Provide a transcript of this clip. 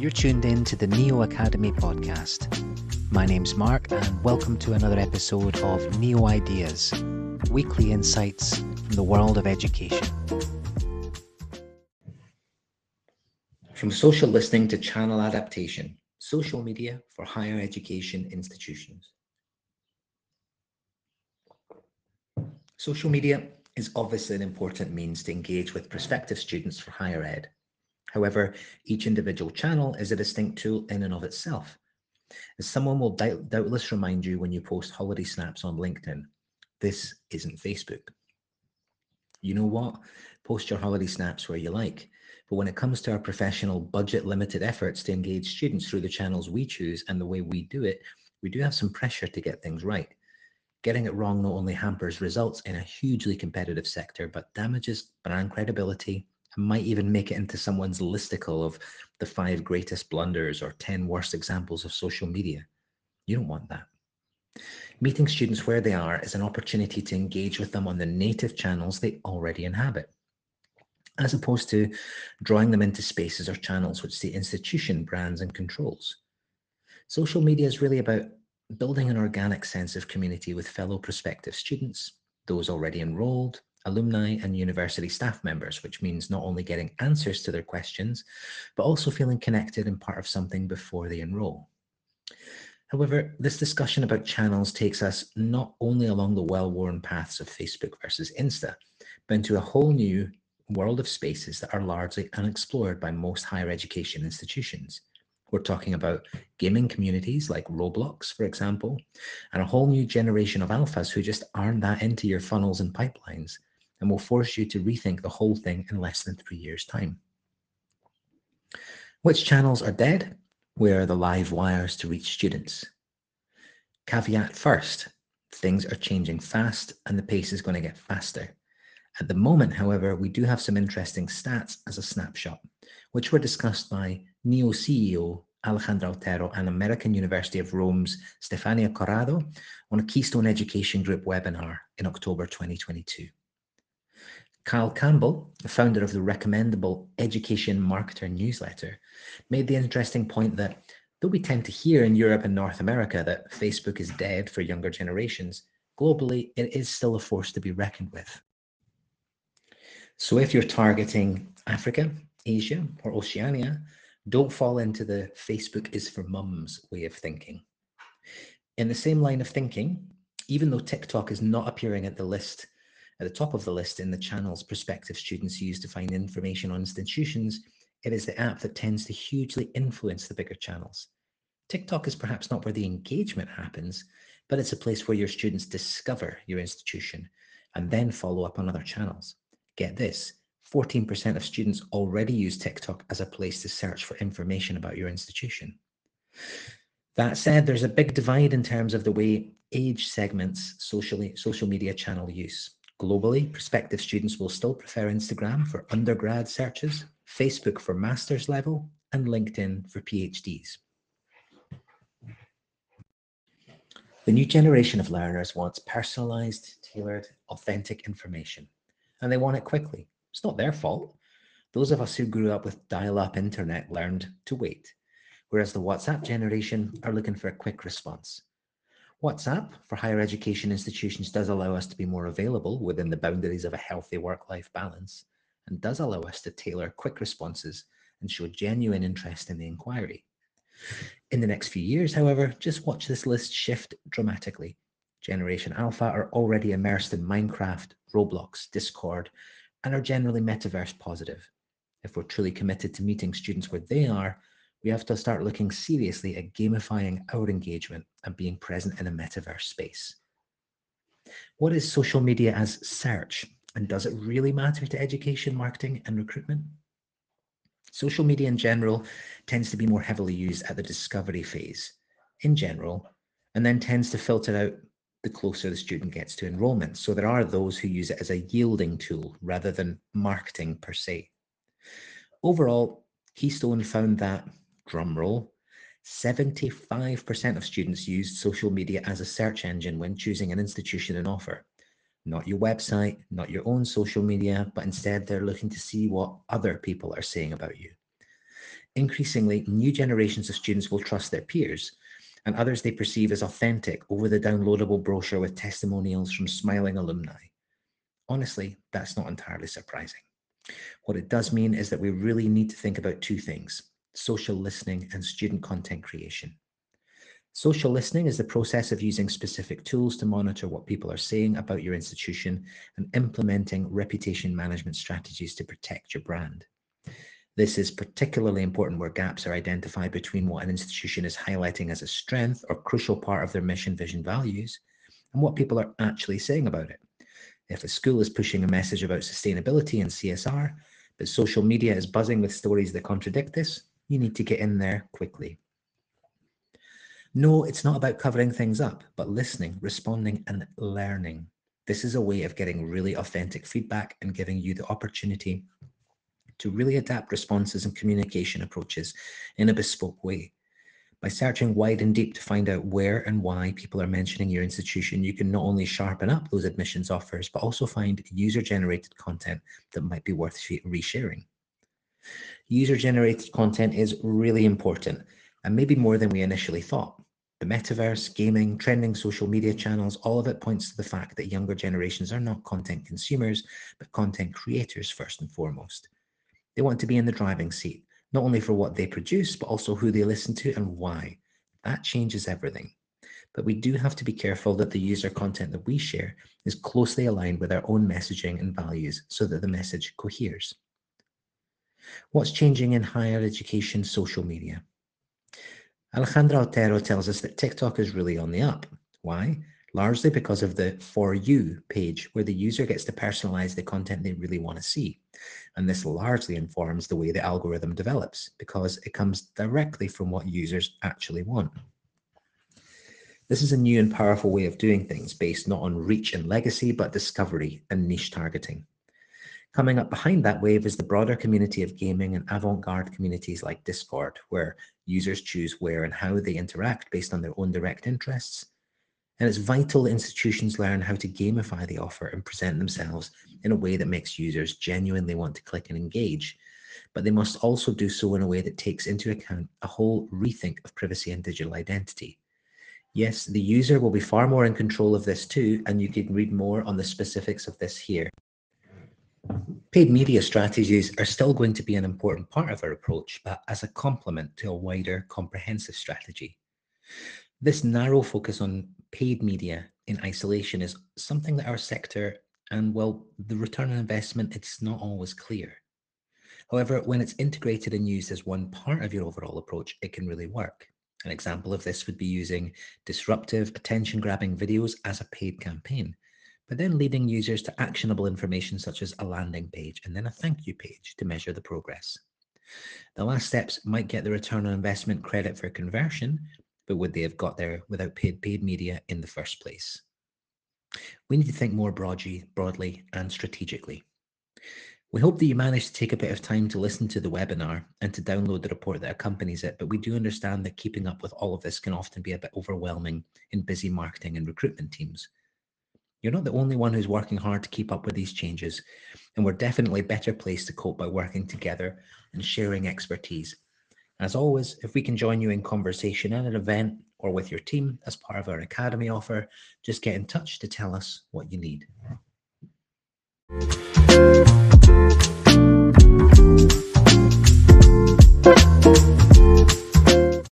You're tuned in to the Neo Academy podcast. My name's Mark, and welcome to another episode of Neo Ideas, weekly insights from the world of education. From social listening to channel adaptation, social media for higher education institutions. Social media is obviously an important means to engage with prospective students for higher ed. However, each individual channel is a distinct tool in and of itself. As someone will doubtless remind you when you post holiday snaps on LinkedIn, this isn't Facebook. You know what? Post your holiday snaps where you like. But when it comes to our professional budget-limited efforts to engage students through the channels we choose and the way we do it, we do have some pressure to get things right. Getting it wrong not only hampers results in a hugely competitive sector, but damages brand credibility and might even make it into someone's listicle of the 5 greatest blunders or 10 worst examples of social media. You don't want that. Meeting students where they are is an opportunity to engage with them on the native channels they already inhabit, as opposed to drawing them into spaces or channels which the institution brands and controls. Social media is really about building an organic sense of community with fellow prospective students, those already enrolled, alumni and university staff members, which means not only getting answers to their questions, but also feeling connected and part of something before they enroll. However, this discussion about channels takes us not only along the well-worn paths of Facebook versus Insta, but into a whole new world of spaces that are largely unexplored by most higher education institutions. We're talking about gaming communities like Roblox, for example, and a whole new generation of alphas who just aren't that into your funnels and pipelines, and will force you to rethink the whole thing in less than 3 years' time. Which channels are dead? Where are the live wires to reach students? Caveat first, things are changing fast and the pace is going to get faster. At the moment, however, we do have some interesting stats as a snapshot, which were discussed by Neo CEO Alejandro Otero and American University of Rome's Stefania Corrado on a Keystone Education Group webinar in October 2022. Kyle Campbell, the founder of the recommendable Education Marketer newsletter, made the interesting point that though we tend to hear in Europe and North America that Facebook is dead for younger generations, globally it is still a force to be reckoned with. So if you're targeting Africa, Asia, or Oceania, don't fall into the Facebook is for mums way of thinking. In the same line of thinking, even though TikTok is not appearing at the top of the list in the channels prospective students use to find information on institutions, it is the app that tends to hugely influence the bigger channels. TikTok is perhaps not where the engagement happens, but it's a place where your students discover your institution and then follow up on other channels. Get this, 14% of students already use TikTok as a place to search for information about your institution. That said, there's a big divide in terms of the way age segments social media channel use. Globally, prospective students will still prefer Instagram for undergrad searches, Facebook for master's level, and LinkedIn for PhDs. The new generation of learners wants personalized, tailored, authentic information, and they want it quickly. It's not their fault. Those of us who grew up with dial-up internet learned to wait, whereas the WhatsApp generation are looking for a quick response. WhatsApp for higher education institutions does allow us to be more available within the boundaries of a healthy work-life balance, and does allow us to tailor quick responses and show genuine interest in the inquiry. In the next few years, however, just watch this list shift dramatically. Generation Alpha are already immersed in Minecraft, Roblox, Discord, and are generally metaverse positive. If we're truly committed to meeting students where they are, we have to start looking seriously at gamifying our engagement and being present in a metaverse space. What is social media as search? And does it really matter to education, marketing, and recruitment? Social media in general tends to be more heavily used at the discovery phase in general, and then tends to filter out the closer the student gets to enrollment. So there are those who use it as a yielding tool rather than marketing per se. Overall, Keystone found that, drumroll, 75% of students used social media as a search engine when choosing an institution and offer. Not your website, not your own social media, but instead they're looking to see what other people are saying about you. Increasingly, new generations of students will trust their peers and others they perceive as authentic over the downloadable brochure with testimonials from smiling alumni. Honestly, that's not entirely surprising. What it does mean is that we really need to think about two things: social listening and student content creation. Social listening is the process of using specific tools to monitor what people are saying about your institution and implementing reputation management strategies to protect your brand. This is particularly important where gaps are identified between what an institution is highlighting as a strength or crucial part of their mission, vision, values, and what people are actually saying about it. If a school is pushing a message about sustainability and CSR, but social media is buzzing with stories that contradict this, you need to get in there quickly. No, it's not about covering things up, but listening, responding, and learning. This is a way of getting really authentic feedback and giving you the opportunity to really adapt responses and communication approaches in a bespoke way. By searching wide and deep to find out where and why people are mentioning your institution, you can not only sharpen up those admissions offers, but also find user-generated content that might be worth resharing. User-generated content is really important, and maybe more than we initially thought. The metaverse, gaming, trending social media channels, all of it points to the fact that younger generations are not content consumers, but content creators first and foremost. They want to be in the driving seat, not only for what they produce, but also who they listen to and why. That changes everything. But we do have to be careful that the user content that we share is closely aligned with our own messaging and values so that the message coheres. What's changing in higher education social media? Alejandro Otero tells us that TikTok is really on the up. Why? Largely because of the For You page, where the user gets to personalize the content they really want to see. And this largely informs the way the algorithm develops, because it comes directly from what users actually want. This is a new and powerful way of doing things based not on reach and legacy, but discovery and niche targeting. Coming up behind that wave is the broader community of gaming and avant-garde communities like Discord, where users choose where and how they interact based on their own direct interests. And it's vital that institutions learn how to gamify the offer and present themselves in a way that makes users genuinely want to click and engage. But they must also do so in a way that takes into account a whole rethink of privacy and digital identity. Yes, the user will be far more in control of this too, and you can read more on the specifics of this here. Paid media strategies are still going to be an important part of our approach, but as a complement to a wider, comprehensive strategy. This narrow focus on paid media in isolation is something that our sector and, well, the return on investment, it's not always clear. However, when it's integrated and used as one part of your overall approach, it can really work. An example of this would be using disruptive, attention-grabbing videos as a paid campaign, but then leading users to actionable information such as a landing page and then a thank you page to measure the progress. The last steps might get the return on investment credit for conversion, but would they have got there without paid media in the first place? We need to think more broadly and strategically. We hope that you managed to take a bit of time to listen to the webinar and to download the report that accompanies it, but we do understand that keeping up with all of this can often be a bit overwhelming in busy marketing and recruitment teams. You're not the only one who's working hard to keep up with these changes, and we're definitely better placed to cope by working together and sharing expertise. As always, if we can join you in conversation at an event or with your team as part of our academy offer, just get in touch to tell us what you need.